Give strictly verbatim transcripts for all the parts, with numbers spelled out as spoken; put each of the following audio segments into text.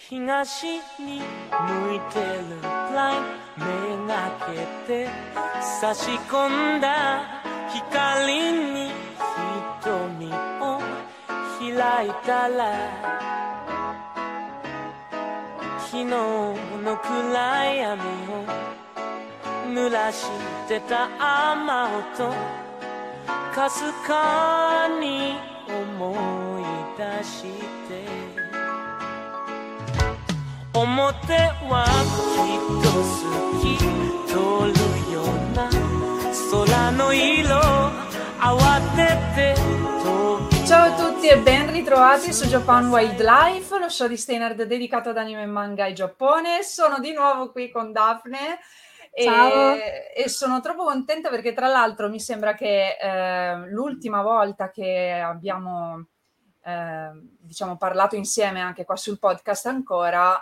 東に向いてるライン目がけて差し込んだ光に瞳を開いたら昨日の暗闇を濡らしてた雨音かすかに思い出して Ciao a tutti e ben ritrovati su Japan Wildlife, lo show di Stay Nerd dedicato ad anime e manga in Giappone. Sono di nuovo qui con Daphne. Ciao. E, e sono troppo contenta perché tra l'altro mi sembra che eh, l'ultima volta che abbiamo eh, diciamo parlato insieme anche qua sul podcast ancora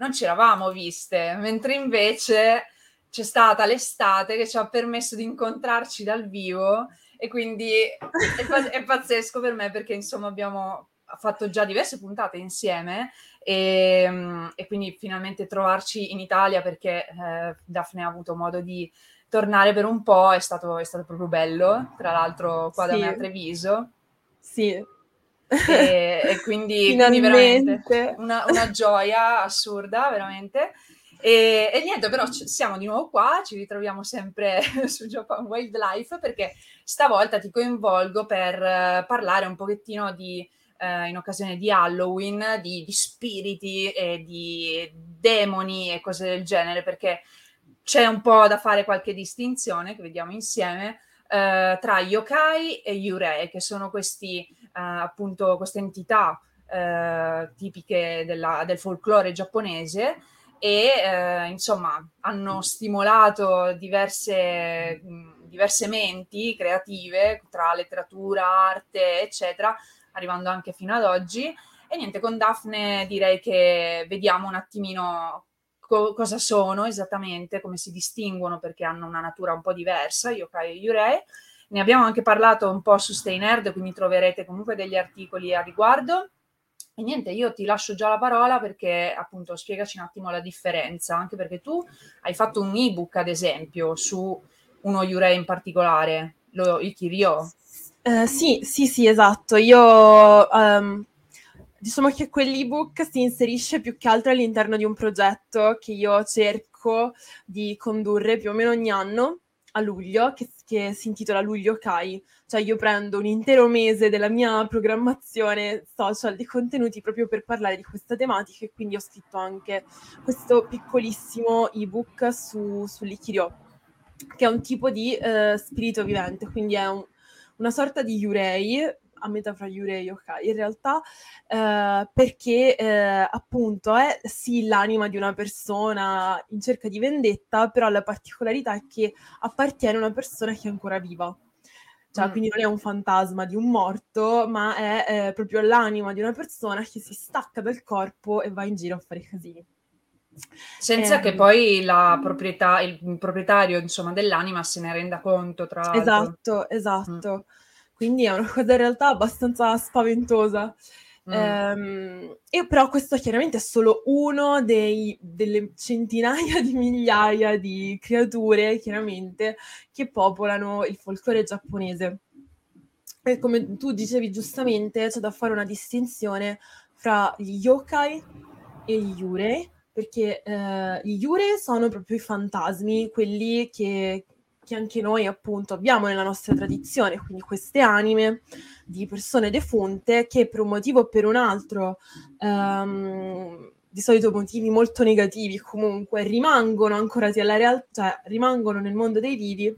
non ci eravamo viste, mentre invece c'è stata l'estate che ci ha permesso di incontrarci dal vivo e quindi è, paz- è pazzesco per me perché insomma abbiamo fatto già diverse puntate insieme e, e quindi finalmente trovarci in Italia perché eh, Daphne ha avuto modo di tornare per un po', è stato, è stato proprio bello, tra l'altro qua sì. Da me a Treviso. Sì. E, e quindi, quindi veramente una, una gioia assurda veramente e, e niente, però c- siamo di nuovo qua, ci ritroviamo sempre su Japan Wildlife perché stavolta ti coinvolgo per uh, parlare un pochettino di uh, in occasione di Halloween di, di spiriti e di demoni e cose del genere, perché c'è un po' da fare qualche distinzione che vediamo insieme Uh, tra yokai e yurei, che sono questi uh, appunto queste entità uh, tipiche della, del folklore giapponese e uh, insomma hanno stimolato diverse, mh, diverse menti creative tra letteratura, arte eccetera, arrivando anche fino ad oggi. E niente, con Daphne direi che vediamo un attimino cosa sono esattamente, come si distinguono, perché hanno una natura un po' diversa, yokai e yurei. Ne abbiamo anche parlato un po' su Stay Nerd, quindi troverete comunque degli articoli a riguardo. E niente, io ti lascio già la parola perché appunto spiegaci un attimo la differenza, anche perché tu hai fatto un ebook ad esempio su uno yurei in particolare, lo Ikiryo. Uh, sì, sì, sì, esatto. Io... Um... Diciamo che quell'ebook si inserisce più che altro all'interno di un progetto che io cerco di condurre più o meno ogni anno a luglio, che, che si intitola Luglio Kai. Cioè io prendo un intero mese della mia programmazione social di contenuti proprio per parlare di questa tematica e quindi ho scritto anche questo piccolissimo ebook su, sull'Ikiryo, che è un tipo di eh, spirito vivente, quindi è un, una sorta di yurei, a metà fra yurei e yokai in realtà, eh, perché eh, appunto è sì l'anima di una persona in cerca di vendetta, però la particolarità è che appartiene a una persona che è ancora viva, cioè mm. quindi non è un fantasma di un morto, ma è eh, proprio l'anima di una persona che si stacca dal corpo e va in giro a fare casini. Senza eh, che poi la proprietà, il proprietario insomma dell'anima se ne renda conto, tra l'altro. Esatto, esatto. Mm. Quindi è una cosa in realtà abbastanza spaventosa. Mm. Ehm, e però questo chiaramente è solo uno dei, delle centinaia di migliaia di creature, chiaramente, che popolano il folklore giapponese. E come tu dicevi giustamente, c'è da fare una distinzione fra gli yokai e gli yurei, perché eh, gli yurei sono proprio i fantasmi, quelli che... che anche noi appunto abbiamo nella nostra tradizione, quindi queste anime di persone defunte che per un motivo o per un altro, ehm, di solito motivi molto negativi comunque, rimangono ancorati alla realtà, rimangono nel mondo dei vivi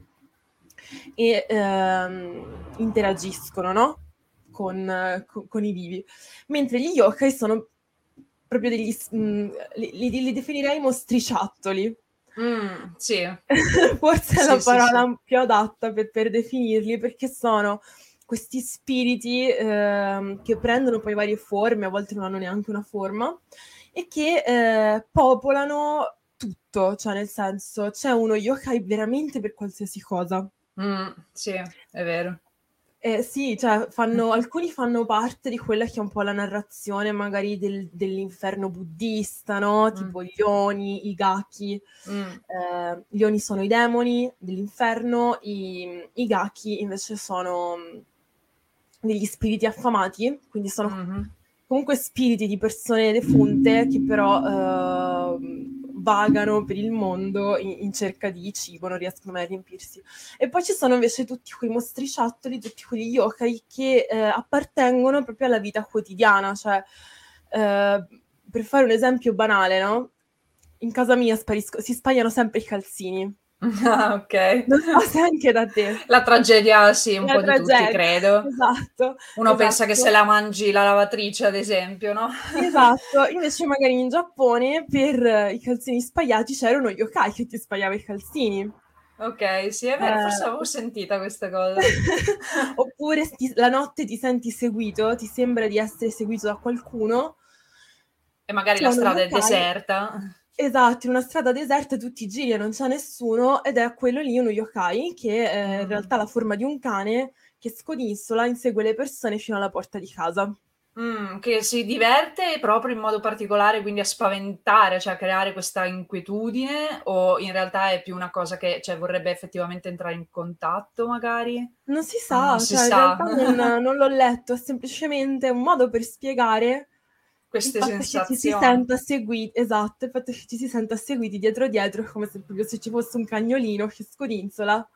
e ehm, interagiscono, no? con, con, con i vivi, mentre gli yokai sono proprio degli... Mh, li, li, li definirei mostriciattoli. Mm, sì. Forse sì, è la sì, parola sì. più adatta per, per definirli, perché sono questi spiriti eh, che prendono poi varie forme, a volte non hanno neanche una forma, e che eh, popolano tutto, cioè nel senso c'è uno yokai veramente per qualsiasi cosa. Mm, sì, è vero. Eh, sì, cioè fanno, alcuni fanno parte di quella che è un po' la narrazione magari del, dell'inferno buddista, no? Tipo mm. gli oni, i Gaki. Mm. Eh, gli oni sono i demoni dell'inferno, i, i Gaki invece sono degli spiriti affamati, quindi sono mm-hmm. comunque spiriti di persone defunte che però... Eh, vagano per il mondo in, in cerca di cibo, non riescono mai a riempirsi. E poi ci sono invece tutti quei mostriciattoli, tutti quegli yokai che eh, appartengono proprio alla vita quotidiana, cioè eh, per fare un esempio banale, no? In casa mia sparisco, si spagliano sempre i calzini. Ah, ok. Non so se anche da te. La tragedia, sì, un la po' tragedia. Di tutti, credo. Esatto. Uno esatto. pensa che se la mangi la lavatrice, ad esempio, no? Esatto. Invece magari in Giappone per i calzini spagliati c'era uno yokai che ti spagliava i calzini. Ok, sì, è vero, eh... forse avevo sentita questa cosa. Oppure sti- la notte ti senti seguito, ti sembra di essere seguito da qualcuno. E magari la strada è deserta. Esatto, in una strada deserta tutti giri e non c'è nessuno, ed è quello lì uno yokai che è in realtà la forma di un cane che scodinzola, insegue le persone fino alla porta di casa. Mm, che si diverte proprio in modo particolare, quindi a spaventare, cioè a creare questa inquietudine, o in realtà è più una cosa che cioè, vorrebbe effettivamente entrare in contatto magari? Non si sa, non, cioè, si in sa. Realtà non, non l'ho letto, è semplicemente un modo per spiegare queste il fatto sensazioni. Che ci si senta seguiti, esatto, il fatto che ci si senta seguiti dietro dietro, come se, se ci fosse un cagnolino che scodinzola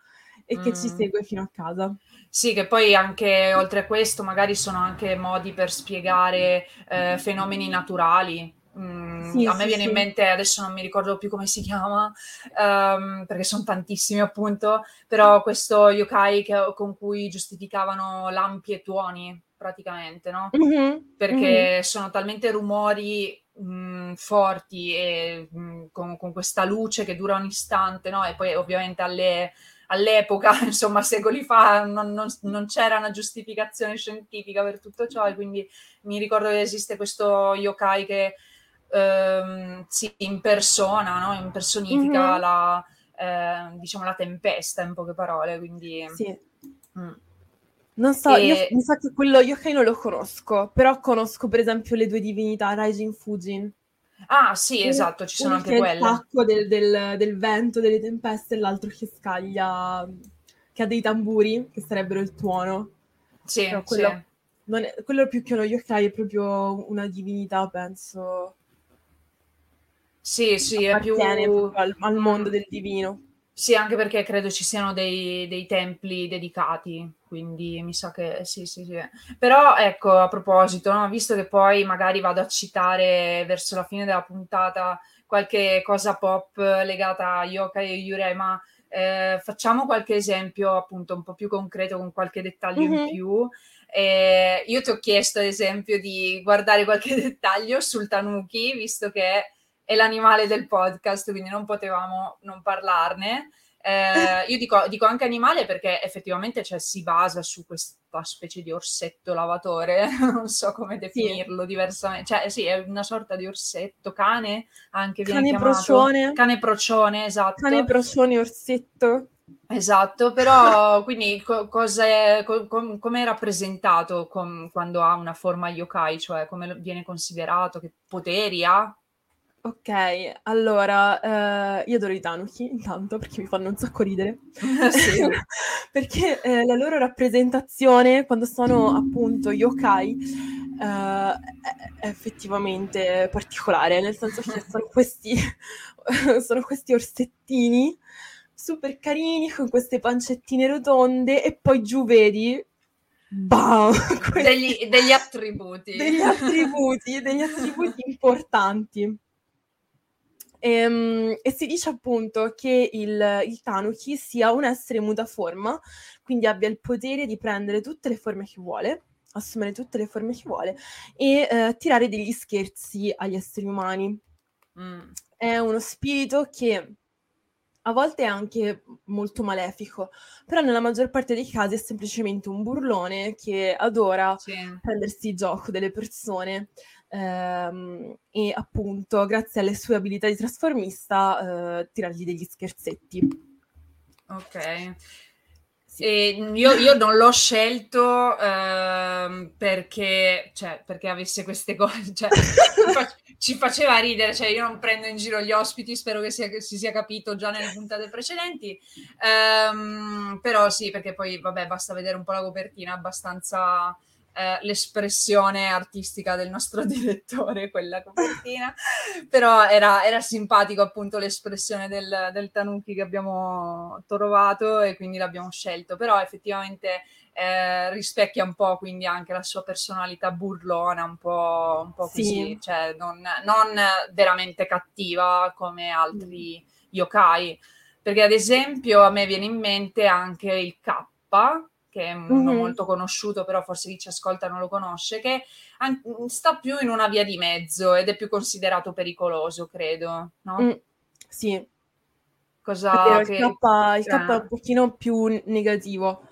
e mm. che ci segue fino a casa. Sì, che poi anche oltre a questo magari sono anche modi per spiegare eh, fenomeni naturali. Mm, sì, a me sì, viene sì. in mente, adesso non mi ricordo più come si chiama, um, perché sono tantissimi appunto, però questo yokai che, con cui giustificavano lampi e tuoni, praticamente, no? Mm-hmm. Perché mm-hmm. sono talmente rumori mh, forti e mh, con, con questa luce che dura un istante, no? E poi ovviamente alle, all'epoca, insomma, secoli fa, non, non, non c'era una giustificazione scientifica per tutto ciò, e quindi mi ricordo che esiste questo yokai che ehm, si impersona, no? Impersonifica mm-hmm. la, eh, diciamo, la tempesta, in poche parole, quindi... Sì. Mm. Non so, e... io mi sa che quello yokai non lo conosco, però conosco per esempio le due divinità, Raijin e Fujin. Ah sì, e esatto, ci sono anche quelle. Uno che è l'acqua del, del, del vento, delle tempeste, e l'altro che scaglia, che ha dei tamburi, che sarebbero il tuono. Sì, però quello, sì. Non è, quello più che uno yokai è proprio una divinità, penso. Sì, sì, è più... Al, al mondo del divino. Sì, anche perché credo ci siano dei, dei templi dedicati, quindi mi sa che sì, sì, sì. Però ecco, a proposito, no? Visto che poi magari vado a citare verso la fine della puntata qualche cosa pop legata a yokai e yurei, ma eh, facciamo qualche esempio appunto un po' più concreto con qualche dettaglio mm-hmm. in più. Eh, io ti ho chiesto ad esempio di guardare qualche dettaglio sul Tanuki, visto che è l'animale del podcast, quindi non potevamo non parlarne. Eh, io dico, dico anche animale perché effettivamente cioè, si basa su questa specie di orsetto lavatore, non so come definirlo sì. diversamente. Cioè sì, è una sorta di orsetto, cane anche viene cane chiamato. Procione. Cane procione, esatto. Cane procione, orsetto. Esatto, però quindi co- cos'è, co- com- come è rappresentato com- quando ha una forma yokai, cioè come viene considerato, che poteri ha? Ok, allora, eh, io adoro i tanuki intanto perché mi fanno un sacco ridere, sì. perché eh, la loro rappresentazione quando sono appunto yokai eh, è effettivamente particolare, nel senso che sono questi, sono questi orsettini super carini con queste pancettine rotonde e poi giù vedi... Bam, degli, degli attributi. Degli attributi, degli attributi importanti. E, e si dice appunto che il, il Tanuki sia un essere mutaforma, quindi abbia il potere di prendere tutte le forme che vuole, assumere tutte le forme che vuole e eh, tirare degli scherzi agli esseri umani. Mm. È uno spirito che a volte è anche molto malefico, però nella maggior parte dei casi è semplicemente un burlone che adora sì. prendersi il gioco delle persone ehm, e appunto grazie alle sue abilità di trasformista eh, tirargli degli scherzetti. Ok, sì. E io, io non l'ho scelto ehm, perché, cioè, perché avesse queste cose, cioè, ci, fa- ci faceva ridere, cioè io non prendo in giro gli ospiti, spero che sia, che si sia capito già nelle puntate precedenti, ehm, però sì, perché poi vabbè basta vedere un po' la copertina, abbastanza eh, l'espressione artistica del nostro direttore, quella copertina, però era, era simpatico appunto l'espressione del, del Tanuki che abbiamo trovato e quindi l'abbiamo scelto, però effettivamente eh, rispecchia un po' quindi anche la sua personalità burlona, un po', un po' così, sì. Cioè non, non veramente cattiva come altri mm. yokai, perché ad esempio a me viene in mente anche il Kappa, che è uno mm-hmm. molto conosciuto, però forse chi ci ascolta non lo conosce, che an- sta più in una via di mezzo ed è più considerato pericoloso, credo, no? Mm, sì. Cosa che... Il K, il K eh. è un pochino più negativo,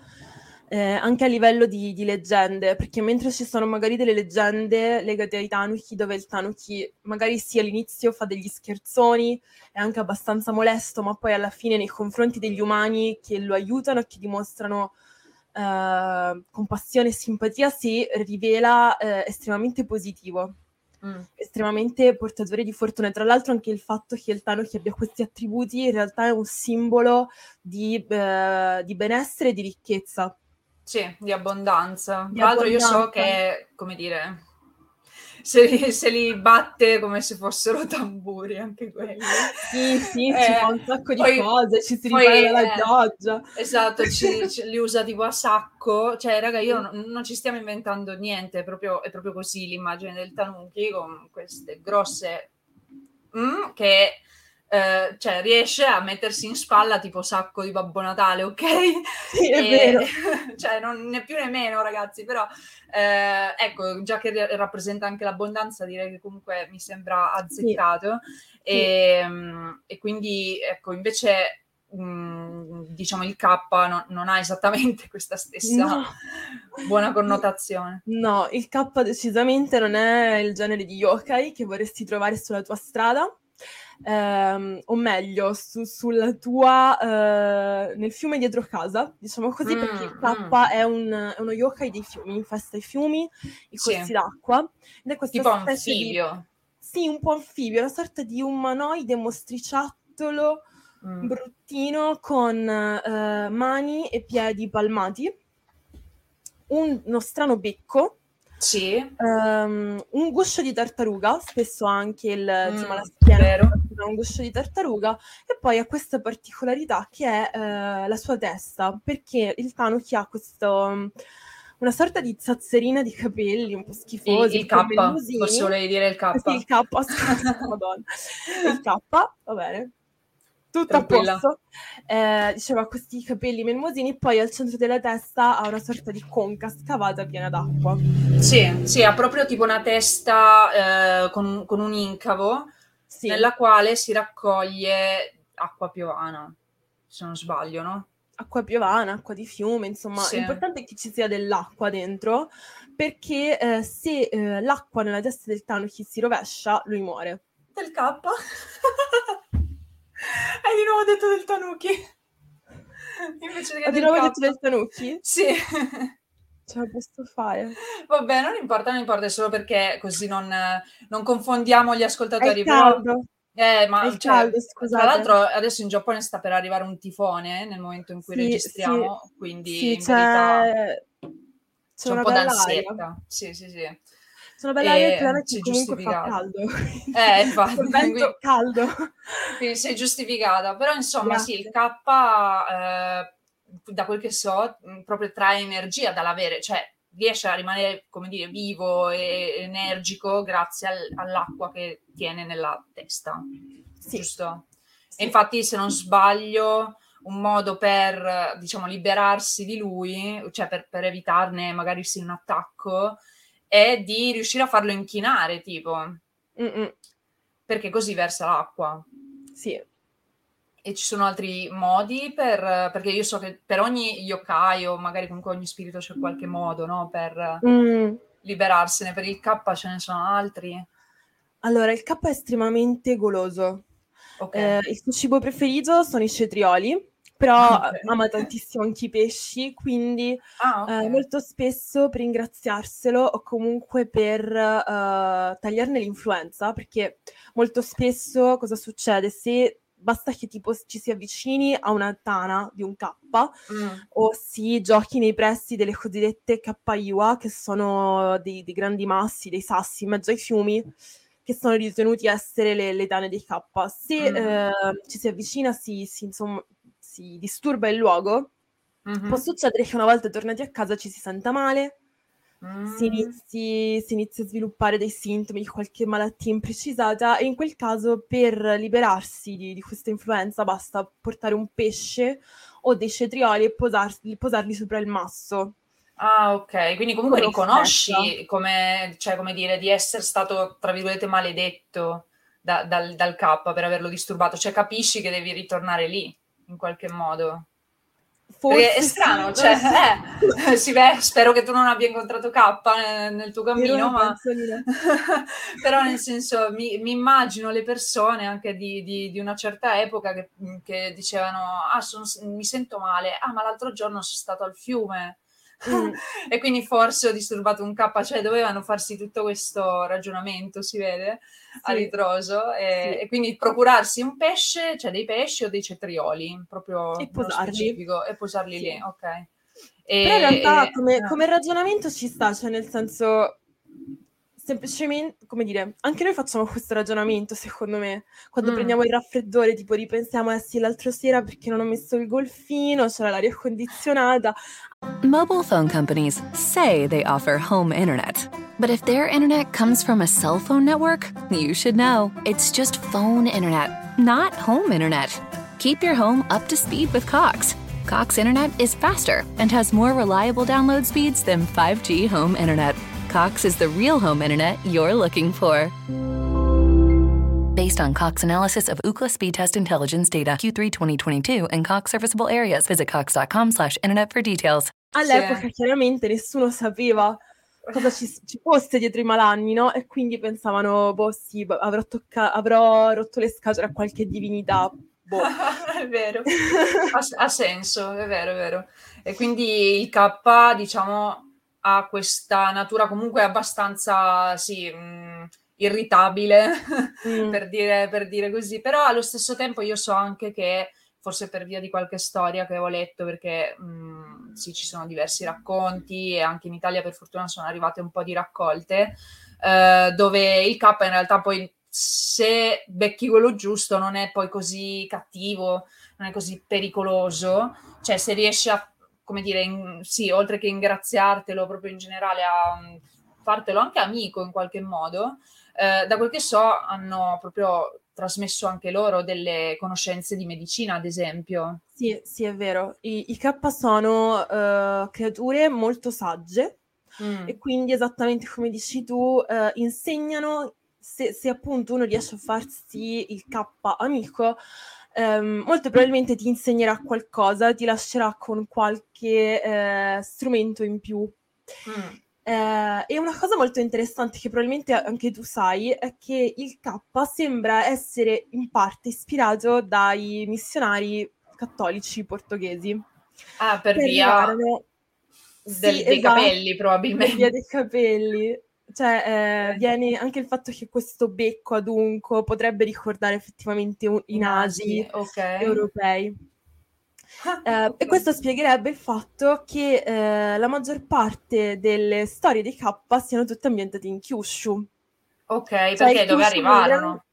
eh, anche a livello di, di leggende, perché mentre ci sono magari delle leggende legate ai Tanuki, dove il Tanuki magari sì all'inizio fa degli scherzoni, è anche abbastanza molesto, ma poi alla fine nei confronti degli umani che lo aiutano, che dimostrano Uh, compassione e simpatia si rivela uh, estremamente positivo, mm. estremamente portatore di fortuna. Tra l'altro anche il fatto che il Tanuki abbia questi attributi in realtà è un simbolo di, uh, di benessere e di ricchezza. Sì, di abbondanza. Di Tra l'altro abbondanza. Io so che, come dire... Se li, se li batte come se fossero tamburi anche quelli. Sì, sì, eh, ci fa un sacco di poi, cose, ci si ripara la eh, pioggia. Esatto, ci, ci, li usa tipo a sacco. Cioè, raga, io non, non ci stiamo inventando niente, è proprio, è proprio così l'immagine del Tanuki con queste grosse... Mm, che eh, cioè, riesce a mettersi in spalla tipo sacco di Babbo Natale, ok? Sì, è e, vero. Cioè, non né più né meno, ragazzi, però... Eh, ecco, già che rappresenta anche l'abbondanza, direi che comunque mi sembra azzeccato sì. E, sì. E quindi ecco invece mh, diciamo il K no, non ha esattamente questa stessa no. buona connotazione. No, il K decisamente non è il genere di yokai che vorresti trovare sulla tua strada, ehm, o meglio su, sulla tua eh, nel fiume dietro casa, diciamo così, mm, perché il Kappa mm. è, un, è uno yokai dei fiumi, infesta i fiumi, i corsi sì. d'acqua ed è questa tipo specie anfibio di, sì, un po' anfibio, una sorta di umanoide mostriciattolo mm. bruttino con eh, mani e piedi palmati, un, uno strano becco. Sì. Um, un guscio di tartaruga, spesso anche il, mm, insomma, la schiena da un guscio di tartaruga, e poi ha questa particolarità che è uh, la sua testa, perché il Tanuki ha questo, una sorta di zazzerina di capelli un po' schifosi. Il K, forse volevi dire il K. Sì, il K, madonna. Il K, va bene. Tutto Tranquilla. A posto, eh, diceva questi capelli melmosini, poi al centro della testa ha una sorta di conca scavata piena d'acqua. Sì, sì, ha proprio tipo una testa eh, con, con un incavo sì. nella quale si raccoglie acqua piovana, se non sbaglio, no? Acqua piovana, acqua di fiume, insomma, sì. L'importante è che ci sia dell'acqua dentro, perché eh, se eh, l'acqua nella testa del Tanuki si rovescia, lui muore. Del K? Hai di nuovo detto del Tanuki? Invece che Ho di nuovo Kappa. Detto del Tanuki? Sì. Ce la posso fare. Vabbè, non importa, non importa, è solo perché così non, non confondiamo gli ascoltatori. È caldo. Eh, ma, è caldo, cioè, scusate. Tra l'altro adesso in Giappone sta per arrivare un tifone nel momento in cui sì, registriamo, sì. Quindi sì, in c'è... verità c'è, c'è un po' d'ansietta. Sì, sì, sì. Sono bella e piano che comunque fa caldo. Eh, infatti. Quindi, caldo. Quindi sei giustificata. Però insomma Grazie. Sì, il K eh, da quel che so proprio trae energia dall'avere, cioè riesce a rimanere, come dire, vivo e energico grazie al, all'acqua che tiene nella testa. Sì. Giusto? Sì. E infatti se non sbaglio un modo per, diciamo, liberarsi di lui, cioè per, per evitarne magari sì un attacco, è di riuscire a farlo inchinare, tipo. Mm-mm. Perché così versa l'acqua. Sì. E ci sono altri modi per... Perché io so che per ogni yokai o magari comunque ogni spirito c'è qualche modo, no? Per mm. liberarsene. Per il Kappa ce ne sono altri? Allora, il Kappa è estremamente goloso. Okay. Eh, il suo cibo preferito sono i cetrioli, però okay. ama tantissimo anche i pesci, quindi ah, okay. eh, molto spesso per ringraziarselo o comunque per eh, tagliarne l'influenza, perché molto spesso cosa succede? Se... Basta che tipo ci si avvicini a una tana di un kappa mm. o si giochi nei pressi delle cosiddette kappaiwa, che sono dei, dei grandi massi, dei sassi in mezzo ai fiumi, che sono ritenuti essere le, le tane dei kappa. Se mm. eh, ci si avvicina, si, si, insomma, si disturba il luogo, mm-hmm. può succedere che una volta tornati a casa ci si senta male, mm. si, inizi, si inizia a sviluppare dei sintomi di qualche malattia imprecisata, e in quel caso per liberarsi di, di questa influenza basta portare un pesce o dei cetrioli e posarli, posarli sopra il masso. Ah, ok, quindi comunque Quello riconosci come, cioè, come dire, di essere stato, tra virgolette, maledetto da, dal, dal Kappa per averlo disturbato, cioè capisci che devi ritornare lì in qualche modo. Forse è strano, sì, cioè, sì. Eh, sì, beh, spero che tu non abbia incontrato Kappa nel, nel tuo cammino, ma... però nel senso mi, mi immagino le persone anche di, di, di una certa epoca che, che dicevano ah sono, mi sento male, ah ma l'altro giorno sono stato al fiume mm. e quindi forse ho disturbato un Kappa, cioè dovevano farsi tutto questo ragionamento, si vede, sì. a ritroso e, sì. e quindi procurarsi un pesce, cioè dei pesci o dei cetrioli proprio e specifico e posarli sì. lì, ok. E, però in realtà e, come, no. come ragionamento ci sta, cioè nel senso semplicemente, come dire, anche noi facciamo questo ragionamento secondo me, quando mm. prendiamo il raffreddore tipo ripensiamo eh sì l'altra sera perché non ho messo il golfino, c'era l'aria condizionata. Mobile phone companies say they offer home internet, but if their internet comes from a cell phone network, you should know it's just phone internet, not home internet. Keep your home up to speed with Cox. Cox internet is faster and has more reliable download speeds than five G home internet. Cox is the real home internet you're looking for. Based on Cox analysis of Ookla speed test intelligence data Q three twenty twenty-two and Cox serviceable areas, visit cox.com slash internet for details. All'epoca chiaramente nessuno sapeva cosa ci, ci fosse dietro i malanni, no? E quindi pensavano, boh sì, avrò, tocca- avrò rotto le scatole a qualche divinità. Boh. È vero, ha, ha senso, è vero, è vero. E quindi il K, diciamo... ha questa natura comunque abbastanza sì, mh, irritabile, mm. per, dire, per dire così. Però allo stesso tempo io so anche che, forse per via di qualche storia che ho letto, perché mh, sì, ci sono diversi racconti e anche in Italia per fortuna sono arrivate un po' di raccolte, eh, dove il Kappa in realtà poi, se becchi quello giusto, non è poi così cattivo, non è così pericoloso. Cioè se riesci a come dire, in, sì, oltre che ingraziartelo proprio in generale, a um, fartelo anche amico in qualche modo, eh, da quel che so hanno proprio trasmesso anche loro delle conoscenze di medicina, ad esempio. Sì, sì, è vero. I, i Kappa sono uh, creature molto sagge mm. e quindi esattamente come dici tu, uh, insegnano, se, se appunto uno riesce a farsi il Kappa amico, Um, molto probabilmente ti insegnerà qualcosa, ti lascerà con qualche eh, strumento in più. Mm. Eh, e una cosa molto interessante che probabilmente anche tu sai è che il Kappa sembra essere in parte ispirato dai missionari cattolici portoghesi. Ah, per, per via arrivare... del, sì, dei esatto, capelli probabilmente. Per via dei capelli. Cioè, eh, viene anche il fatto che questo becco adunco potrebbe ricordare effettivamente un, i nasi okay. europei. Eh, e questo spiegherebbe il fatto che eh, la maggior parte delle storie dei Kappa siano tutte ambientate in Kyushu. Ok, cioè, perché dove Kyushu arrivarono?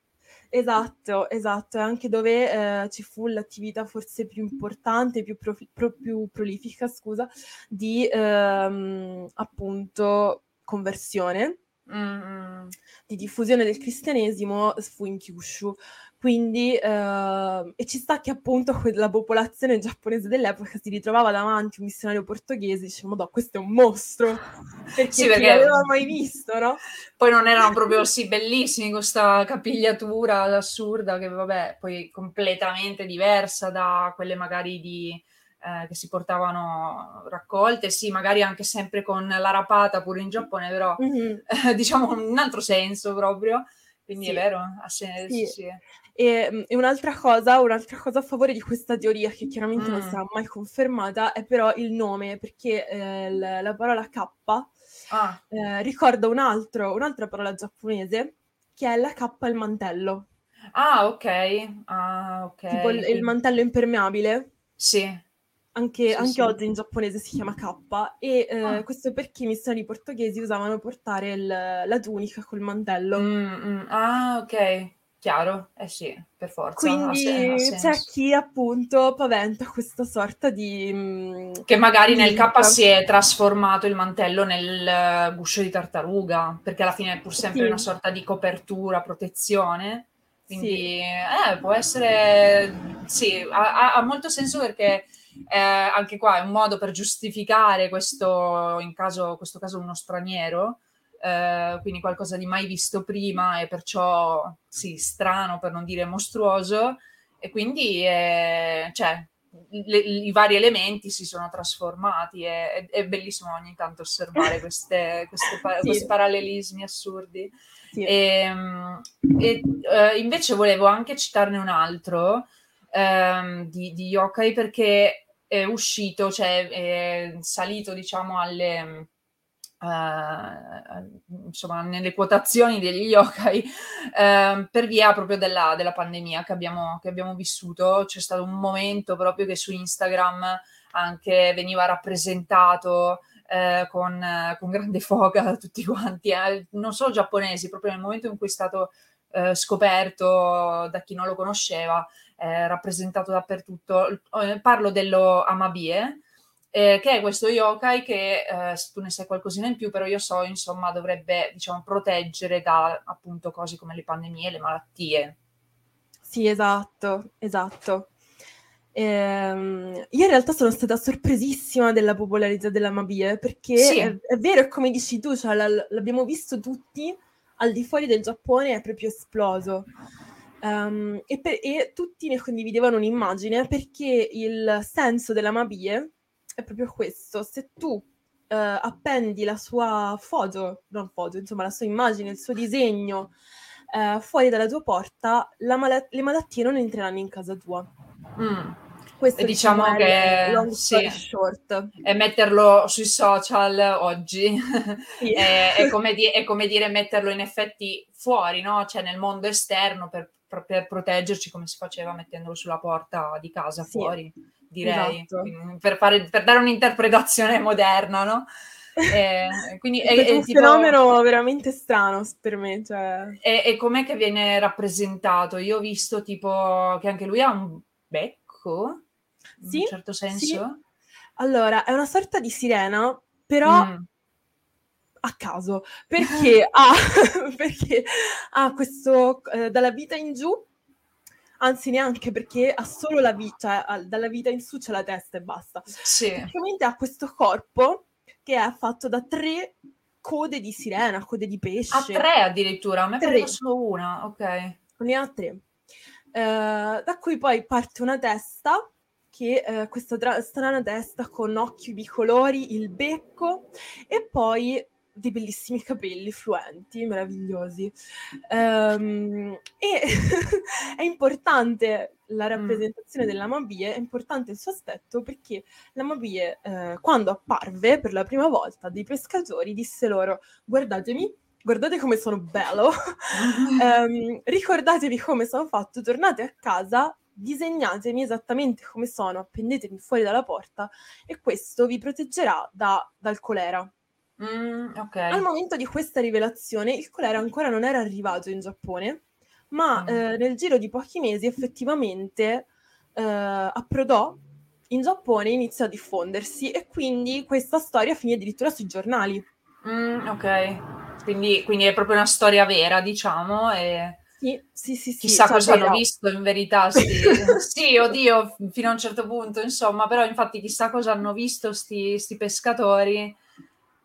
Era... Esatto, esatto, è anche dove eh, ci fu l'attività forse più importante, più, profi- pro- più prolifica, scusa, di ehm, appunto... conversione mm, di diffusione del cristianesimo fu in Kyushu. Quindi, eh, e ci sta che appunto la popolazione giapponese dell'epoca si ritrovava davanti un missionario portoghese e diceva: "No, questo è un mostro", perché sì, perché non l'aveva mai visto, no? Poi non erano proprio sì bellissimi, questa capigliatura assurda che, vabbè, poi completamente diversa da quelle magari di... Eh, che si portavano raccolte, sì, magari anche sempre con la rapata pure in Giappone, però mm-hmm. eh, diciamo un altro senso proprio, quindi sì. È vero, ha senso, sì. Sì. E, e un'altra cosa, un'altra cosa a favore di questa teoria, che chiaramente mm. non sarà mai confermata, è però il nome, perché eh, la, la parola Kappa ah. eh, ricorda un altro, un'altra parola giapponese, che è la Kappa il mantello. Ah, ok. Ah, okay. Tipo il, il mantello impermeabile. Sì. Anche, sì, anche sì. Oggi in giapponese si chiama Kappa e eh, ah. questo perché i missionari portoghesi usavano portare il, la tunica col mantello. Mm, mm. Ah, ok, chiaro, eh sì, per forza. Quindi no, se, no, c'è chi appunto paventa questa sorta di... Mh, che magari di nel Kappa si è trasformato il mantello nel uh, guscio di tartaruga, perché alla fine è pur sempre sì. una sorta di copertura, protezione, quindi sì. eh, può essere... sì, ha, ha molto senso perché... Eh, anche qua è un modo per giustificare questo, in caso, questo caso uno straniero, eh, quindi qualcosa di mai visto prima e perciò sì, strano per non dire mostruoso, e quindi eh, cioè, le, i vari elementi si sono trasformati, e, è, è bellissimo ogni tanto osservare queste, queste, sì. questi parallelismi assurdi. Sì. E, e, eh, invece volevo anche citarne un altro Ehm, di, di yokai, perché è uscito, cioè è salito diciamo alle uh, insomma nelle quotazioni degli yokai uh, per via proprio della, della pandemia che abbiamo, che abbiamo vissuto. C'è stato un momento proprio che su Instagram anche veniva rappresentato uh, con, uh, con grande foga da tutti quanti, eh. non solo giapponesi, proprio nel momento in cui è stato uh, scoperto da chi non lo conosceva. Eh, rappresentato dappertutto. Parlo dello Amabie, eh, che è questo yokai che eh, tu ne sai qualcosina in più, però io so, insomma, dovrebbe, diciamo, proteggere da appunto cose come le pandemie e le malattie. Sì, esatto, esatto. Ehm, io in realtà sono stata sorpresissima della popolarità dell'Amabie, perché sì. è, è vero, come dici tu, cioè, l'abbiamo visto tutti, al di fuori del Giappone è proprio esploso. Um, e, per, e tutti ne condividevano un'immagine, perché il senso dell'Amabie è proprio questo: se tu uh, appendi la sua foto, non foto, insomma la sua immagine, il suo disegno uh, fuori dalla tua porta, la mal- le malattie non entreranno in casa tua. Mm. Questo, e diciamo, diciamo che long story sì. short. E metterlo sui social oggi sì. è, è, come di- è come dire metterlo in effetti fuori, no? Cioè nel mondo esterno, per per proteggerci, come si faceva mettendolo sulla porta di casa sì, fuori, direi, esatto. per, fare, per dare un'interpretazione moderna, no? E, quindi è, è un tipo, fenomeno veramente strano per me. Cioè... E, e com'è che viene rappresentato? Io ho visto tipo che anche lui ha un becco, sì, in un certo senso. Sì. Allora, è una sorta di sirena, però... Mm. a caso, perché ha perché ha questo eh, dalla vita in giù, anzi neanche, perché ha solo la vita, cioè, dalla vita in su c'è la testa e basta. Sì. Praticamente ha questo corpo che è fatto da tre code di sirena, code di pesce. A tre addirittura, a me pareva solo una, ok. Ne ha tre. Eh, da cui poi parte una testa, che eh, questa tra- strana testa con occhi bicolori, il becco e poi dei bellissimi capelli fluenti, meravigliosi. Um, e è importante la rappresentazione mm. dell'Amabie, è importante il suo aspetto, perché l'Amabie, eh, quando apparve per la prima volta, dei pescatori disse loro: "Guardatemi, guardate come sono bello, um, ricordatevi come sono fatto, tornate a casa, disegnatemi esattamente come sono, appendetemi fuori dalla porta e questo vi proteggerà da, dal colera". Mm, okay. Al momento di questa rivelazione il colera ancora non era arrivato in Giappone, ma mm. eh, nel giro di pochi mesi effettivamente eh, approdò in Giappone e iniziò a diffondersi, e quindi questa storia finì addirittura sui giornali. Mm, ok. Quindi, quindi è proprio una storia vera, diciamo, e sì, sì, sì, sì, chissà sì, cosa hanno visto in verità. Sì. Sì, oddio, fino a un certo punto, insomma, però infatti chissà cosa hanno visto sti, sti pescatori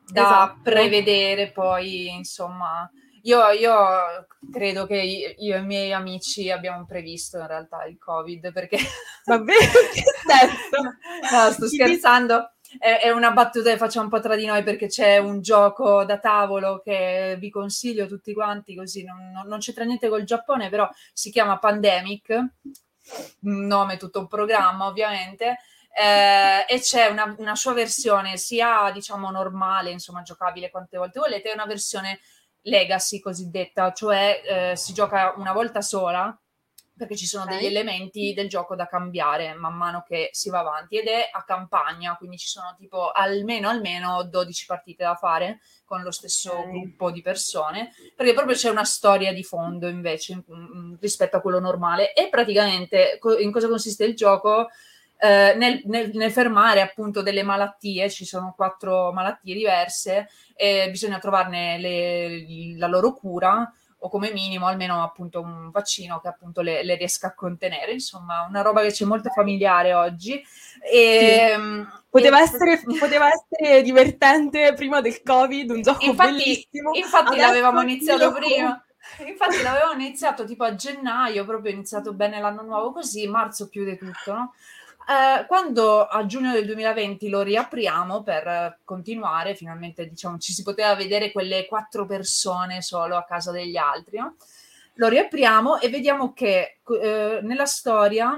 da esatto. prevedere poi, insomma. Io, io credo che io e i miei amici abbiamo previsto in realtà il Covid, perché... Va bene, che senso? No, sto scherzando. È, è una battuta che facciamo un po' tra di noi, perché c'è un gioco da tavolo che vi consiglio tutti quanti, così non, non, non c'entra niente col Giappone, però si chiama Pandemic, nome tutto un programma ovviamente, Eh, e c'è una, una sua versione sia diciamo normale, insomma giocabile quante volte volete, e una versione legacy cosiddetta, cioè eh, si gioca una volta sola perché ci sono okay. degli elementi del gioco da cambiare man mano che si va avanti, ed è a campagna, quindi ci sono tipo almeno almeno dodici partite da fare con lo stesso okay. gruppo di persone, perché proprio c'è una storia di fondo invece mh, rispetto a quello normale. E praticamente co- in cosa consiste il gioco? Uh, nel, nel, nel fermare appunto delle malattie, ci sono quattro malattie diverse e bisogna trovarne le, la loro cura, o come minimo almeno appunto un vaccino che appunto le, le riesca a contenere, insomma una roba che c'è molto familiare oggi. E, sì. poteva, e... essere, poteva essere divertente prima del Covid, un gioco infatti, bellissimo. Infatti adesso l'avevamo iniziato prima. Infatti l'avevo iniziato tipo a gennaio, proprio iniziato bene l'anno nuovo, così marzo chiude tutto, no? Eh, quando a giugno del duemilaventi lo riapriamo per continuare, finalmente diciamo ci si poteva vedere quelle quattro persone solo a casa degli altri, no? Lo riapriamo e vediamo che eh, nella storia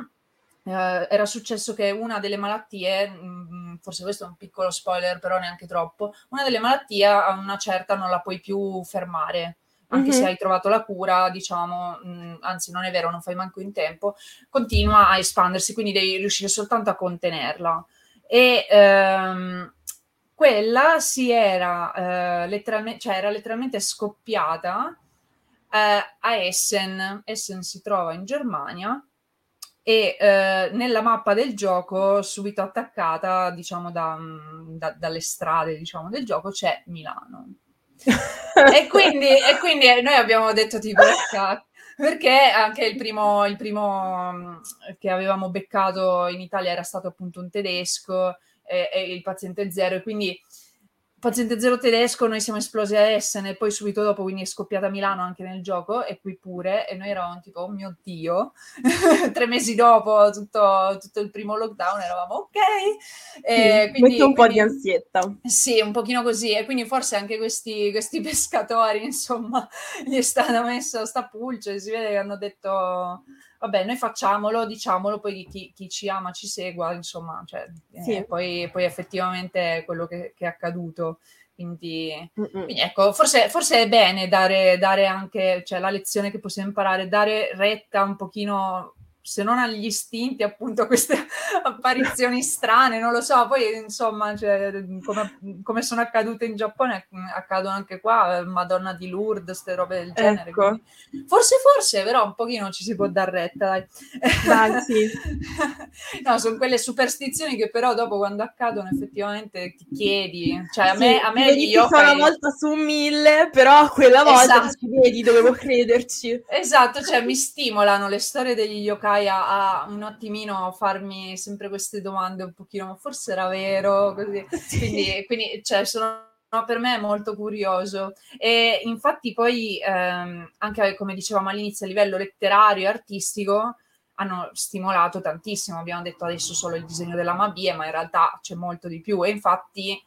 eh, era successo che una delle malattie, mh, forse questo è un piccolo spoiler però neanche troppo, una delle malattie a una certa non la puoi più fermare. Anche mm-hmm. se hai trovato la cura, diciamo, mh, anzi non è vero, non fai manco in tempo, continua a espandersi, quindi devi riuscire soltanto a contenerla. E ehm, quella si era, eh, letteralmente, cioè era letteralmente scoppiata eh, a Essen. Essen si trova in Germania e eh, nella mappa del gioco, subito attaccata, diciamo, da, da, dalle strade, diciamo, del gioco, c'è Milano. e, quindi, e quindi noi abbiamo detto tipo perché anche il primo, il primo che avevamo beccato in Italia era stato appunto un tedesco e, e il paziente zero, e quindi paziente zero tedesco, noi siamo esplosi a Essen e poi subito dopo quindi è scoppiata Milano anche nel gioco e qui pure, e noi eravamo tipo oh mio Dio tre mesi dopo tutto, tutto il primo lockdown eravamo ok e sì, quindi, metto un quindi, po' di ansietta sì un pochino così, e quindi forse anche questi, questi pescatori insomma gli è stata messa sta pulce, e si vede che hanno detto vabbè noi facciamolo, diciamolo, poi chi, chi ci ama ci segua, insomma cioè, sì. eh, poi, poi effettivamente è quello che, che è accaduto, quindi, quindi ecco forse, forse è bene dare, dare anche, cioè la lezione che possiamo imparare, dare retta un pochino se non agli istinti appunto a queste apparizioni strane, non lo so, poi insomma cioè, come, come sono accadute in Giappone accadono anche qua, Madonna di Lourdes, queste robe del genere, ecco. forse forse però un pochino ci si può dar retta, dai. Dai, sì. No, sono quelle superstizioni che però dopo quando accadono effettivamente ti chiedi, cioè a me, sì, a me gli yokai... sono una volta su mille, però quella volta esatto. ci vedi, dovevo crederci, esatto, cioè mi stimolano le storie degli yokai a, a un attimino farmi sempre queste domande un pochino, ma forse era vero, così. Quindi, quindi cioè, sono per me è molto curioso, e infatti poi ehm, anche come dicevamo all'inizio a livello letterario e artistico hanno stimolato tantissimo, abbiamo detto adesso solo il disegno dell'Amabie, ma in realtà c'è molto di più, e infatti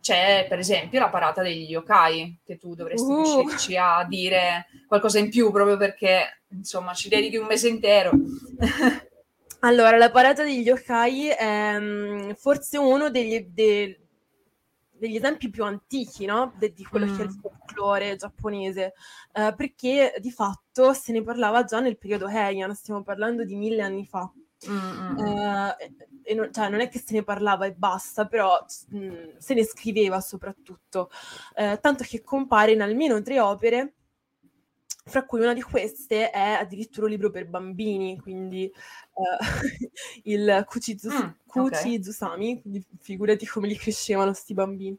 c'è per esempio la parata degli yokai che tu dovresti uh. riuscirci a dire qualcosa in più, proprio perché insomma ci dedichi un mese intero. Allora, la parata degli yokai è forse uno degli, de, degli esempi più antichi, no? De, di quello mm. che è il folklore giapponese, eh, perché di fatto se ne parlava già nel periodo Heian, stiamo parlando di mille anni fa. Uh, e non, cioè, non è che se ne parlava e basta, però mh, se ne scriveva soprattutto, uh, tanto che compare in almeno tre opere, fra cui una di queste è addirittura un libro per bambini, quindi uh, il Kuchizusami, mm, okay. quindi figurati come li crescevano sti bambini.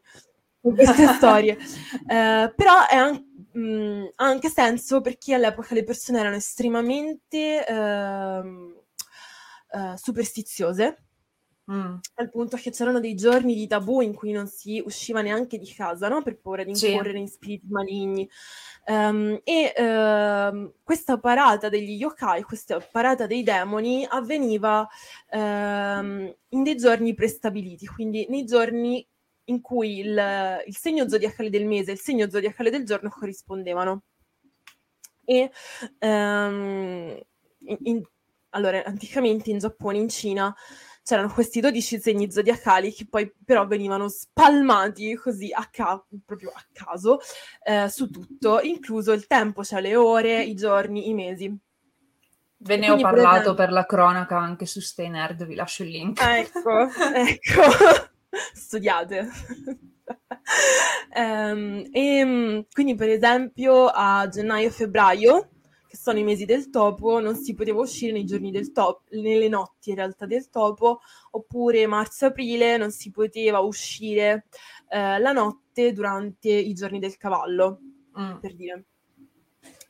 con queste storie. Eh, però è anche, mh, ha anche senso, perché all'epoca le persone erano estremamente eh, eh, superstiziose, mm. al punto che c'erano dei giorni di tabù in cui non si usciva neanche di casa, no? Per paura di incorrere sì. in spiriti maligni. Um, e uh, questa parata degli yokai, questa parata dei demoni, avveniva um, in dei giorni prestabiliti, quindi nei giorni in cui il, il segno zodiacale del mese e il segno zodiacale del giorno corrispondevano. E um, in, in, allora, anticamente in Giappone, in Cina, c'erano questi dodici segni zodiacali che poi però venivano spalmati così a ca- proprio a caso eh, su tutto, incluso il tempo, cioè le ore, i giorni, i mesi. Ve ne ho parlato per la cronaca anche su Stay Nerd, vi lascio il link. Ecco, ecco, studiate. um, e quindi per esempio a gennaio e febbraio, che sono i mesi del topo, non si poteva uscire nei giorni del topo, nelle notti in realtà del topo, oppure marzo-aprile non si poteva uscire eh, la notte durante i giorni del cavallo, mm. per dire.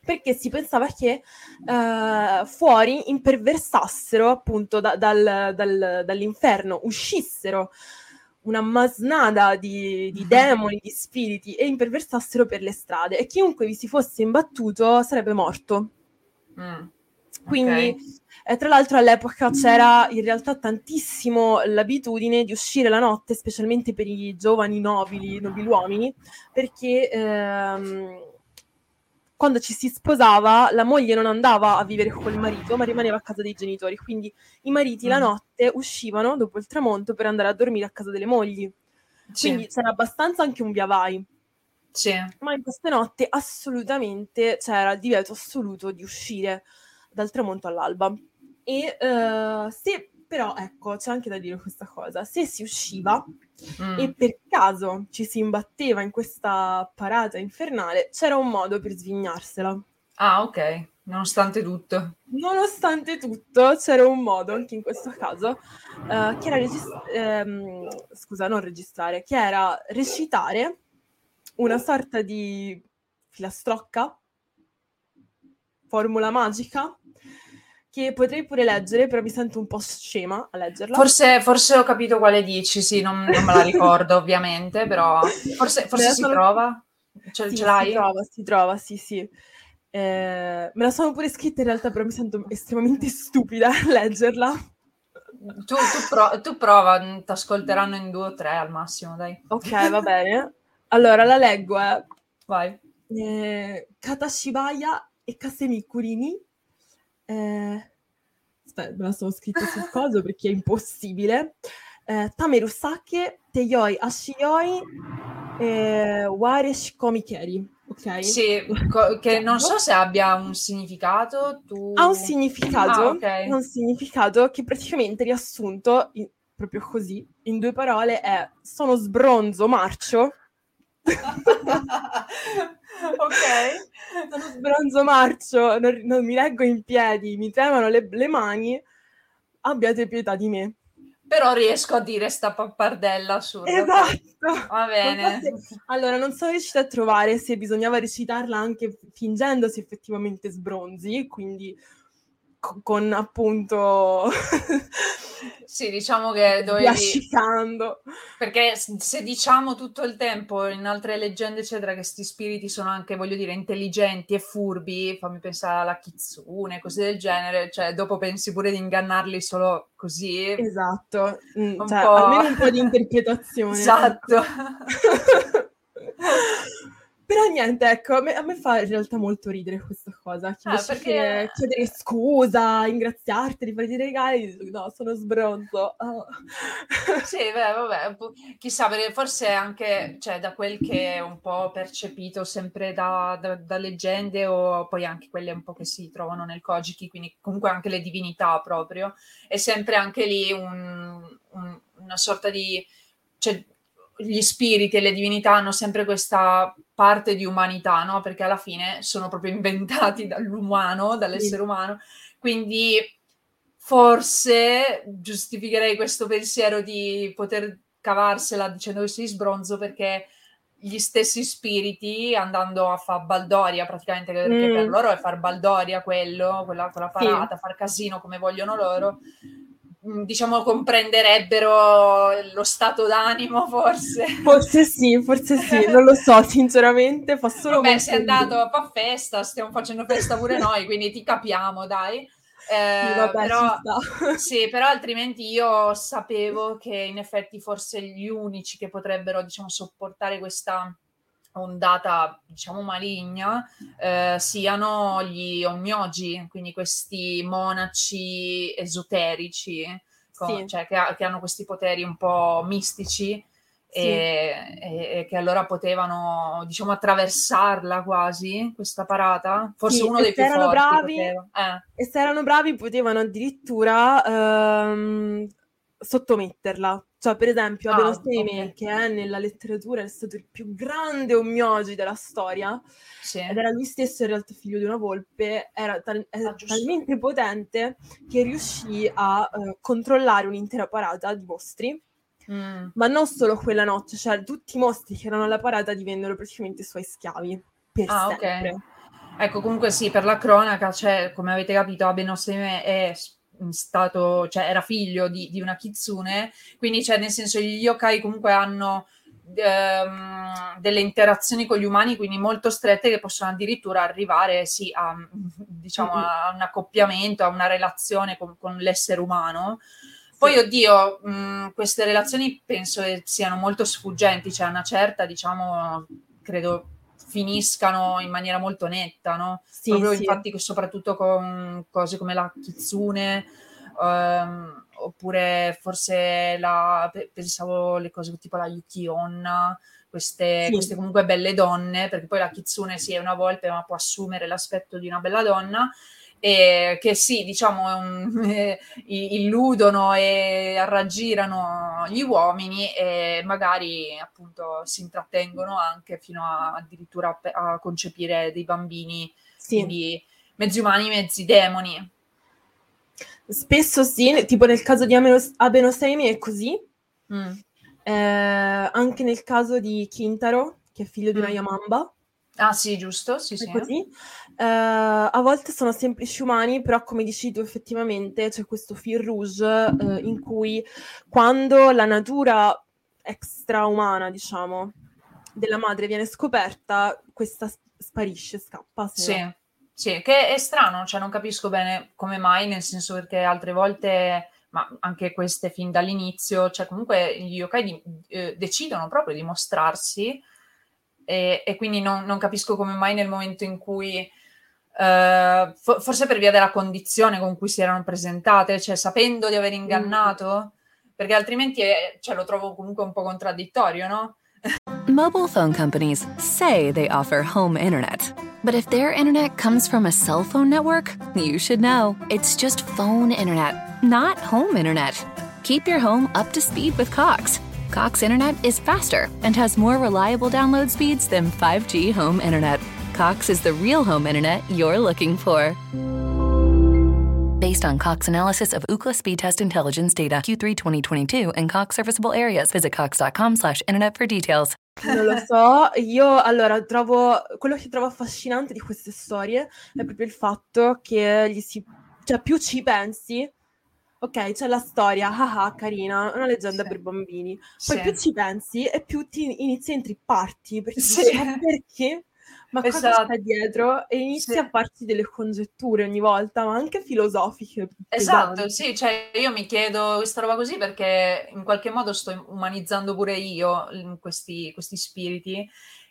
Perché si pensava che eh, fuori imperversassero appunto da, dal, dal, dall'inferno, uscissero una masnada di, di demoni, di spiriti, e imperversassero per le strade, e chiunque vi si fosse imbattuto sarebbe morto. Mm, quindi, okay. eh, tra l'altro all'epoca c'era in realtà tantissimo l'abitudine di uscire la notte, specialmente per i giovani nobili, nobiluomini, perché ehm, quando ci si sposava la moglie non andava a vivere col marito, ma rimaneva a casa dei genitori, quindi i mariti mm. la notte uscivano dopo il tramonto per andare a dormire a casa delle mogli. C'è. Quindi c'era abbastanza anche un via vai. C'è. Ma in queste notti assolutamente c'era il divieto assoluto di uscire dal tramonto all'alba. E uh, se però, ecco, c'è anche da dire questa cosa, se si usciva mm. e per caso ci si imbatteva in questa parata infernale, c'era un modo per svignarsela. Ah, ok, nonostante tutto. Nonostante tutto, c'era un modo, anche in questo caso, uh, che era regist- ehm, scusa, non registrare, che era recitare una sorta di filastrocca, formula magica, che potrei pure leggere, però mi sento un po' scema a leggerla. Forse, forse ho capito quale dici, sì, non, non me la ricordo ovviamente, però forse, forse si sono... trova? Ce, sì, ce l'hai? Si trova, si trova, sì, sì. Eh, me la sono pure scritta in realtà, però mi sento estremamente stupida a leggerla. Tu, tu, pro- tu prova, ti ascolteranno in due o tre al massimo, dai. Ok, va bene. Allora, la leggo, eh. Vai. Eh, Katashibaya e Kasemikurini. Eh, aspetta, me la sono scritta sul coso perché è impossibile. Eh, Tamerusake, Teyoi, Ashiyoi, eh, Wareshkomikeri. Ok? Sì, co- che non so se abbia un significato. Tu... Ha un significato, ah, okay. un significato che praticamente riassunto in, proprio così, in due parole, è: sono sbronzo marcio. Ok, sono sbronzo marcio, non, non mi reggo in piedi, mi tremano le, le mani, abbiate pietà di me. Però riesco a dire sta pappardella assurda. Esatto. Va bene. Non so se, allora, non sono riuscita a trovare se bisognava recitarla anche fingendosi effettivamente sbronzi, quindi con, con appunto... Sì, diciamo che dovevi... Lascicando. Perché se diciamo tutto il tempo in altre leggende eccetera che sti spiriti sono anche, voglio dire, intelligenti e furbi, fammi pensare alla Kitsune, cose del genere, cioè dopo pensi pure di ingannarli solo così. Esatto, mm, cioè, po'... almeno un po' di interpretazione. Esatto. Però niente, ecco, a me, a me fa in realtà molto ridere questa cosa. Ah, perché... Chiedere scusa, ringraziarti, di farti dei regali, no, sono sbronzo. Oh. Sì, beh, vabbè, chissà, perché forse anche, cioè, da quel che è un po' percepito sempre da, da, da leggende, o poi anche quelle un po' che si trovano nel Kojiki, quindi comunque anche le divinità proprio, è sempre anche lì un, un, una sorta di... Cioè, gli spiriti e le divinità hanno sempre questa parte di umanità, no? Perché alla fine sono proprio inventati dall'umano, dall'essere umano, quindi forse giustificherei questo pensiero di poter cavarsela dicendo che sei sbronzo, perché gli stessi spiriti andando a far baldoria praticamente, mm. che per loro è far baldoria quello, quella, quella parata, sì. far casino come vogliono loro, diciamo comprenderebbero lo stato d'animo forse. Forse sì, forse sì, non lo so sinceramente, fa solo beh, sei andato a fa festa, stiamo facendo festa pure noi, quindi ti capiamo, dai. Eh, sì, vabbè, però, sì, però altrimenti io sapevo che in effetti forse gli unici che potrebbero, diciamo, sopportare questa ondata, diciamo, maligna eh, siano gli onmyoji, quindi questi monaci esoterici con, sì. cioè, che, ha, che hanno questi poteri un po' mistici, sì. e, e, e che allora potevano, diciamo, attraversarla quasi questa parata, forse sì, uno dei più forti bravi, eh. e se erano bravi potevano addirittura ehm, sottometterla, cioè per esempio ah, Abe no Seimei, okay. che è nella letteratura è stato il più grande onmyoji della storia, sì. ed era lui stesso in realtà figlio di una volpe, era tal- ah, talmente potente che riuscì a uh, controllare un'intera parata di mostri. Mm. Ma non solo quella notte, cioè tutti i mostri che erano alla parata divennero praticamente i suoi schiavi per ah, sempre. Okay. Ecco, comunque sì, per la cronaca, cioè, come avete capito, Abe no Seimei è stato, cioè era figlio di, di una Kitsune, quindi cioè, nel senso gli yokai comunque hanno ehm, delle interazioni con gli umani, quindi molto strette, che possono addirittura arrivare sì, a, diciamo, mm-hmm. a un accoppiamento, a una relazione con, con l'essere umano. Poi, oddio, mh, queste relazioni penso che siano molto sfuggenti, cioè una certa, diciamo, credo finiscano in maniera molto netta, no? Sì, proprio sì. Infatti, soprattutto con cose come la Kitsune, ehm, oppure forse la, pensavo le cose tipo la Yuki-onna, queste, sì. queste comunque belle donne, perché poi la Kitsune sì è una volpe ma può assumere l'aspetto di una bella donna, e che sì, diciamo, um, eh, illudono e arraggirano gli uomini e magari appunto si intrattengono anche fino a, addirittura a concepire dei bambini, sì. quindi mezzi umani, mezzi demoni. Spesso sì, tipo nel caso di Abe no Seimei è così, mm. eh, anche nel caso di Kintaro, che è figlio mm. di una Yamamba. Ah sì, giusto, sì, sì. Così. Eh, a volte sono semplici umani, però come dici tu effettivamente c'è questo fil rouge eh, in cui quando la natura extraumana, diciamo, della madre viene scoperta, questa sparisce, scappa. Sì, no. Sì, che è strano, cioè non capisco bene come mai, nel senso perché altre volte, ma anche queste fin dall'inizio, cioè comunque gli yokai di, eh, decidono proprio di mostrarsi. E, e quindi non, non capisco come mai nel momento in cui, eh, for, forse per via della condizione con cui si erano presentate, cioè sapendo di aver ingannato, perché altrimenti è, cioè, lo trovo comunque un po' contraddittorio, no? Mobile phone companies say they offer home internet. But if their internet comes from a cell phone network, you should know. It's just phone internet, not home internet. Keep your home up to speed with Cox. Cox Internet is faster and has more reliable download speeds than five G home internet. Cox is the real home internet you're looking for. Based on Cox analysis of Ookla speed test intelligence data Q three twenty twenty-two and Cox serviceable areas, visit cox dot com slash internet for details. Non lo so, io allora trovo quello che trovo affascinante di queste storie è proprio il fatto che gli si cioè più ci pensi. Ok, c'è la storia, haha, carina, una leggenda sì. per bambini. Poi sì. più ci pensi e più ti inizi a intripparti, perché sì. dici, ma perché? Ma esatto. cosa sta dietro? E inizi sì. a farti delle congetture ogni volta, ma anche filosofiche. Esatto, pesanti. Sì, cioè io mi chiedo questa roba così perché in qualche modo sto umanizzando pure io questi, questi spiriti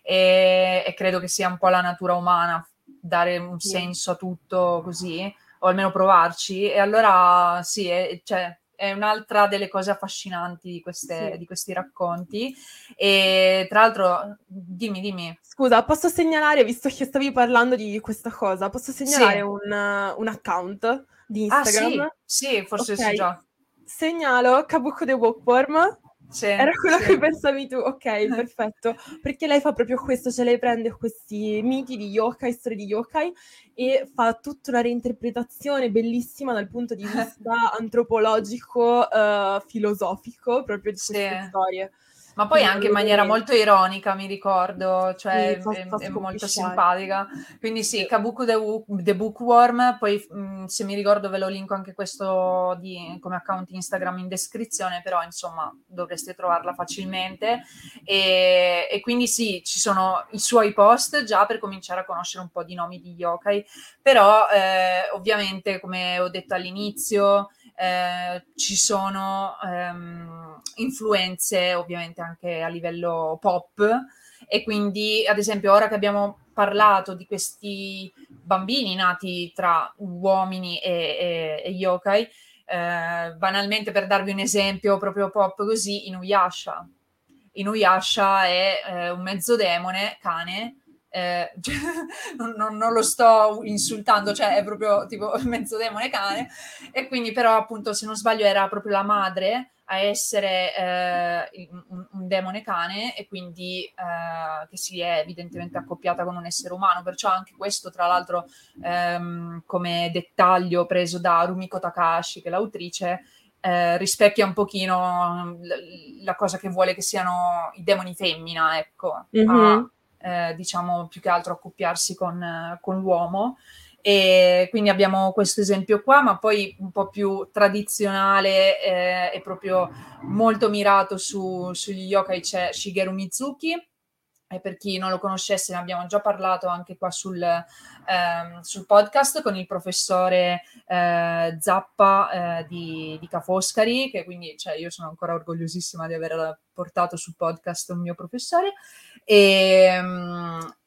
e, e credo che sia un po' la natura umana dare un sì. senso a tutto così, o almeno provarci, e allora sì, è, cioè, è un'altra delle cose affascinanti di, queste, sì. di questi racconti. E tra l'altro, dimmi, dimmi. Scusa, posso segnalare, visto che stavi parlando di questa cosa, posso segnalare sì. un, un account di Instagram? Ah sì, sì forse okay. sì già. Segnalo Kabuku the Bookworm. Sì, era quello sì. che pensavi tu, ok, perfetto, perché lei fa proprio questo, cioè lei prende questi miti di yokai, storie di yokai e fa tutta una reinterpretazione bellissima dal punto di vista antropologico, uh, filosofico proprio di queste sì. storie. ma poi anche in maniera molto ironica, mi ricordo, cioè sì, forse, forse è, è molto simpatica. Quindi sì, Kabuku the, the Bookworm, poi mh, se mi ricordo ve lo linko anche questo di, come account Instagram in descrizione, però insomma dovreste trovarla facilmente, e, e quindi sì, ci sono i suoi post già per cominciare a conoscere un po' di nomi di yokai, però eh, ovviamente come ho detto all'inizio eh, ci sono ehm, influenze ovviamente anche a livello pop, e quindi ad esempio ora che abbiamo parlato di questi bambini nati tra uomini e, e, e yokai, eh, banalmente per darvi un esempio proprio pop così, Inuyasha Inuyasha è eh, un mezzodemone cane. Eh, cioè, non, non lo sto insultando, cioè è proprio tipo mezzo demone cane, e quindi però appunto se non sbaglio era proprio la madre a essere eh, un, un demone cane, e quindi eh, che si è evidentemente accoppiata con un essere umano, perciò anche questo tra l'altro ehm, come dettaglio preso da Rumiko Takahashi, che è l'autrice, eh, rispecchia un pochino l- la cosa che vuole che siano i demoni femmina, ecco, mm-hmm. a, Eh, diciamo più che altro accoppiarsi con, eh, con l'uomo, e quindi abbiamo questo esempio qua, ma poi un po' più tradizionale eh, e proprio molto mirato su, sugli yokai c'è Shigeru Mizuki, e per chi non lo conoscesse ne abbiamo già parlato anche qua sul, eh, sul podcast con il professore eh, Zappa eh, di, di Ca' Foscari, che quindi cioè, io sono ancora orgogliosissima di aver portato sul podcast un mio professore. E,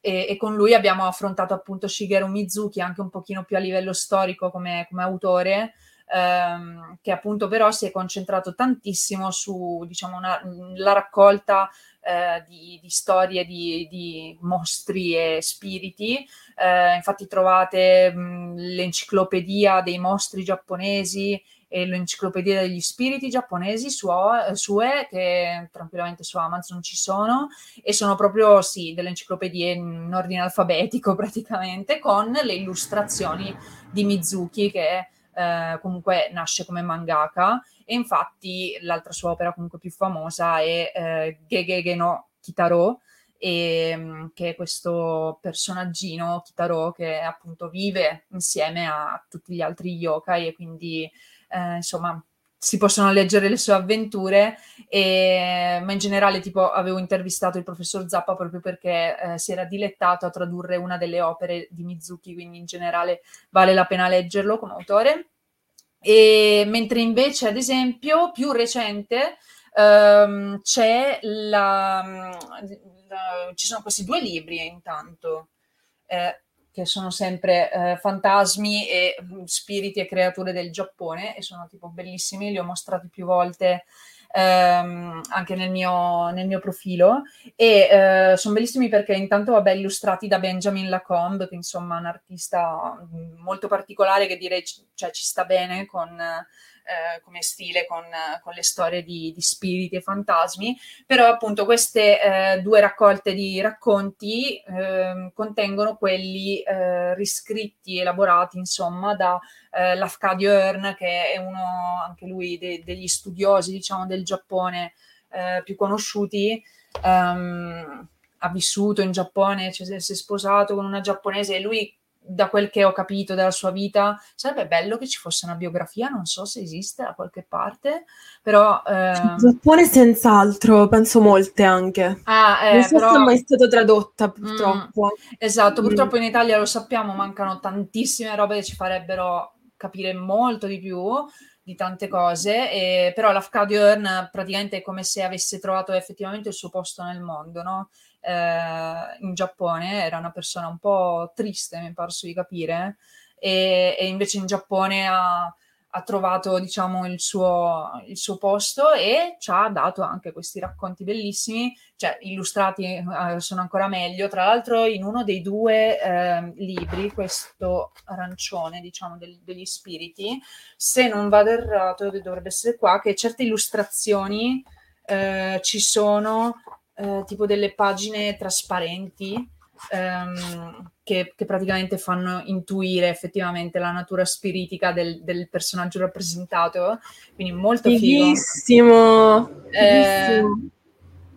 e, e con lui abbiamo affrontato appunto Shigeru Mizuki anche un pochino più a livello storico come, come autore, ehm, che appunto però si è concentrato tantissimo su diciamo una, la raccolta eh, di, di storie di, di mostri e spiriti, eh, infatti trovate mh, l'enciclopedia dei mostri giapponesi e l'enciclopedia degli spiriti giapponesi sue, sue, che tranquillamente su Amazon ci sono, e sono proprio, sì, delle enciclopedie in ordine alfabetico praticamente, con le illustrazioni di Mizuki, che eh, comunque nasce come mangaka, e infatti l'altra sua opera comunque più famosa è eh, Gegege no Kitaro, e, che è questo personaggino, Kitaro, che appunto vive insieme a tutti gli altri yokai, e quindi Eh, insomma si possono leggere le sue avventure, e, ma in generale tipo avevo intervistato il professor Zappa proprio perché eh, si era dilettato a tradurre una delle opere di Mizuki, quindi in generale vale la pena leggerlo come autore. E mentre invece ad esempio più recente ehm, c'è la, la, ci sono questi due libri intanto eh, che sono sempre eh, fantasmi e spiriti e creature del Giappone, e sono tipo bellissimi, li ho mostrati più volte ehm, anche nel mio, nel mio profilo, e eh, sono bellissimi perché intanto vabbè illustrati da Benjamin Lacombe, che insomma è un artista molto particolare, che direi c- cioè, ci sta bene con eh, come stile, con, con le storie di, di spiriti e fantasmi, però appunto queste eh, due raccolte di racconti eh, contengono quelli eh, riscritti, elaborati insomma da eh, Lafcadio Hearn, che è uno anche lui de- degli studiosi diciamo del Giappone eh, più conosciuti, um, ha vissuto in Giappone, cioè, si è sposato con una giapponese, e lui, da quel che ho capito della sua vita, sarebbe bello che ci fosse una biografia, non so se esiste da qualche parte, però ehm... Giappone senz'altro, penso molte anche, ah, eh, non so però... se è mai stata tradotta purtroppo mm, esatto, purtroppo mm. in Italia lo sappiamo, mancano tantissime robe che ci farebbero capire molto di più di tante cose, e, però l'Afcadio Hearn praticamente è come se avesse trovato effettivamente il suo posto nel mondo, no? Eh, in Giappone era una persona un po' triste, mi è parso di capire, e, e invece in Giappone ha, ha trovato diciamo il suo, il suo posto, e ci ha dato anche questi racconti bellissimi, cioè illustrati eh, sono ancora meglio, tra l'altro in uno dei due eh, libri, questo arancione diciamo del, degli spiriti, se non vado errato dovrebbe essere qua, che certe illustrazioni eh, ci sono Eh, tipo delle pagine trasparenti ehm, che, che praticamente fanno intuire effettivamente la natura spiritica del, del personaggio rappresentato, quindi molto figo, bellissimo, eh, bellissimo.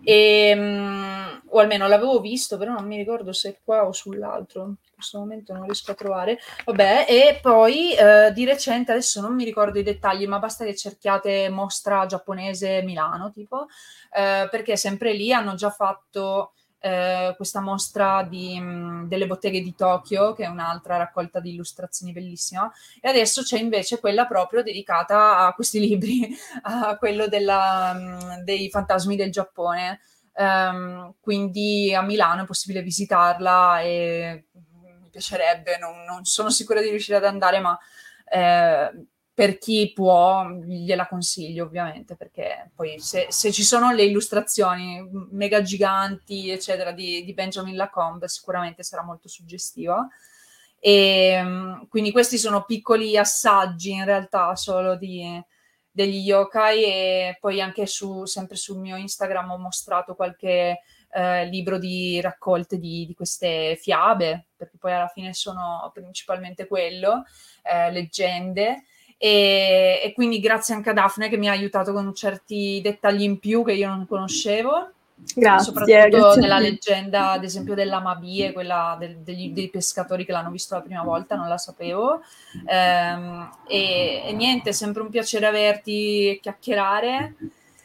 E, um, o almeno l'avevo visto, però non mi ricordo se è qua o sull'altro, in questo momento non riesco a trovare. Vabbè, e poi eh, di recente, adesso non mi ricordo i dettagli, ma basta che cerchiate mostra giapponese Milano, tipo, eh, perché sempre lì hanno già fatto eh, questa mostra di, mh, delle botteghe di Tokyo, che è un'altra raccolta di illustrazioni bellissima, e adesso c'è invece quella proprio dedicata a questi libri, a quello della, mh, dei fantasmi del Giappone. Um, quindi a Milano è possibile visitarla e mi piacerebbe, non, non sono sicura di riuscire ad andare, ma eh, per chi può gliela consiglio ovviamente, perché poi se, se ci sono le illustrazioni mega giganti eccetera di, di Benjamin Lacombe sicuramente sarà molto suggestiva. E quindi questi sono piccoli assaggi in realtà solo di, degli yokai, e poi anche su, sempre sul mio Instagram ho mostrato qualche eh, libro di raccolte di, di queste fiabe, perché poi alla fine sono principalmente quello, eh, leggende. E, e quindi grazie anche a Daphne che mi ha aiutato con certi dettagli in più che io non conoscevo, grazie, soprattutto grazie nella leggenda ad esempio dell'Amabie, quella del, degli, dei pescatori che l'hanno visto la prima volta, non la sapevo. ehm, e, e niente, è sempre un piacere averti, chiacchierare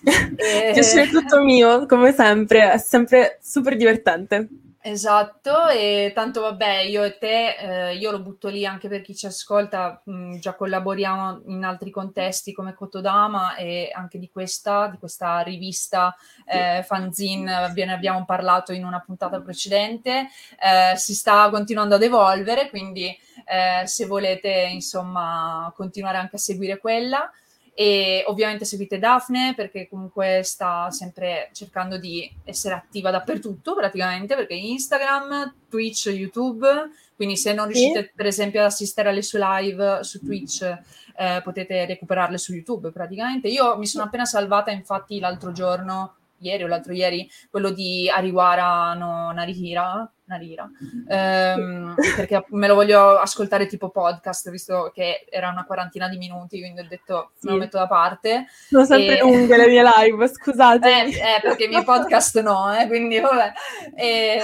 e... piacere tutto mio, come sempre, è sempre super divertente. Esatto, e tanto vabbè, io e te, eh, io lo butto lì anche per chi ci ascolta, mh, già collaboriamo in altri contesti come Kotodama e anche di questa, di questa rivista eh, fanzine, ne abbiamo parlato in una puntata precedente, eh, si sta continuando ad evolvere, quindi eh, se volete insomma continuare anche a seguire quella. E ovviamente seguite Daphne, perché comunque sta sempre cercando di essere attiva dappertutto praticamente, perché Instagram, Twitch, YouTube, quindi se non riuscite sì. per esempio ad assistere alle sue live su Twitch eh, potete recuperarle su YouTube praticamente. Io mi sono appena salvata infatti l'altro giorno, ieri o l'altro ieri, quello di Ariwara no Narihira, Narihira ehm, perché me lo voglio ascoltare tipo podcast, visto che era una quarantina di minuti, quindi ho detto sì. me lo metto da parte. Sono sempre e... lunghe le mie live, scusate. Eh, eh, perché i miei podcast no, eh, quindi vabbè. Eh,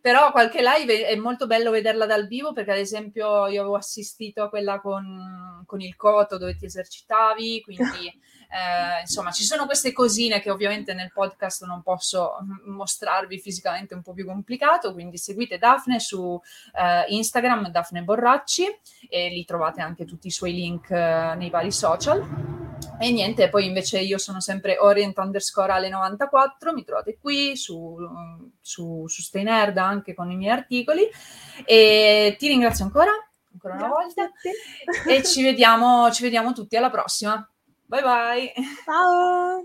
però qualche live è molto bello vederla dal vivo, perché ad esempio io avevo assistito a quella con, con il Koto, dove ti esercitavi, quindi... Eh, insomma ci sono queste cosine che ovviamente nel podcast non posso mostrarvi fisicamente, un po' più complicato, quindi seguite Daphne su eh, Instagram, Daphne Borracci, e lì trovate anche tutti i suoi link eh, nei vari social. E niente, poi invece io sono sempre Orient underscore alle novantaquattro, mi trovate qui su, su, su Stay Nerd anche con i miei articoli, e ti ringrazio ancora ancora una volta e ci vediamo, ci vediamo tutti alla prossima. Bye bye. Ciao.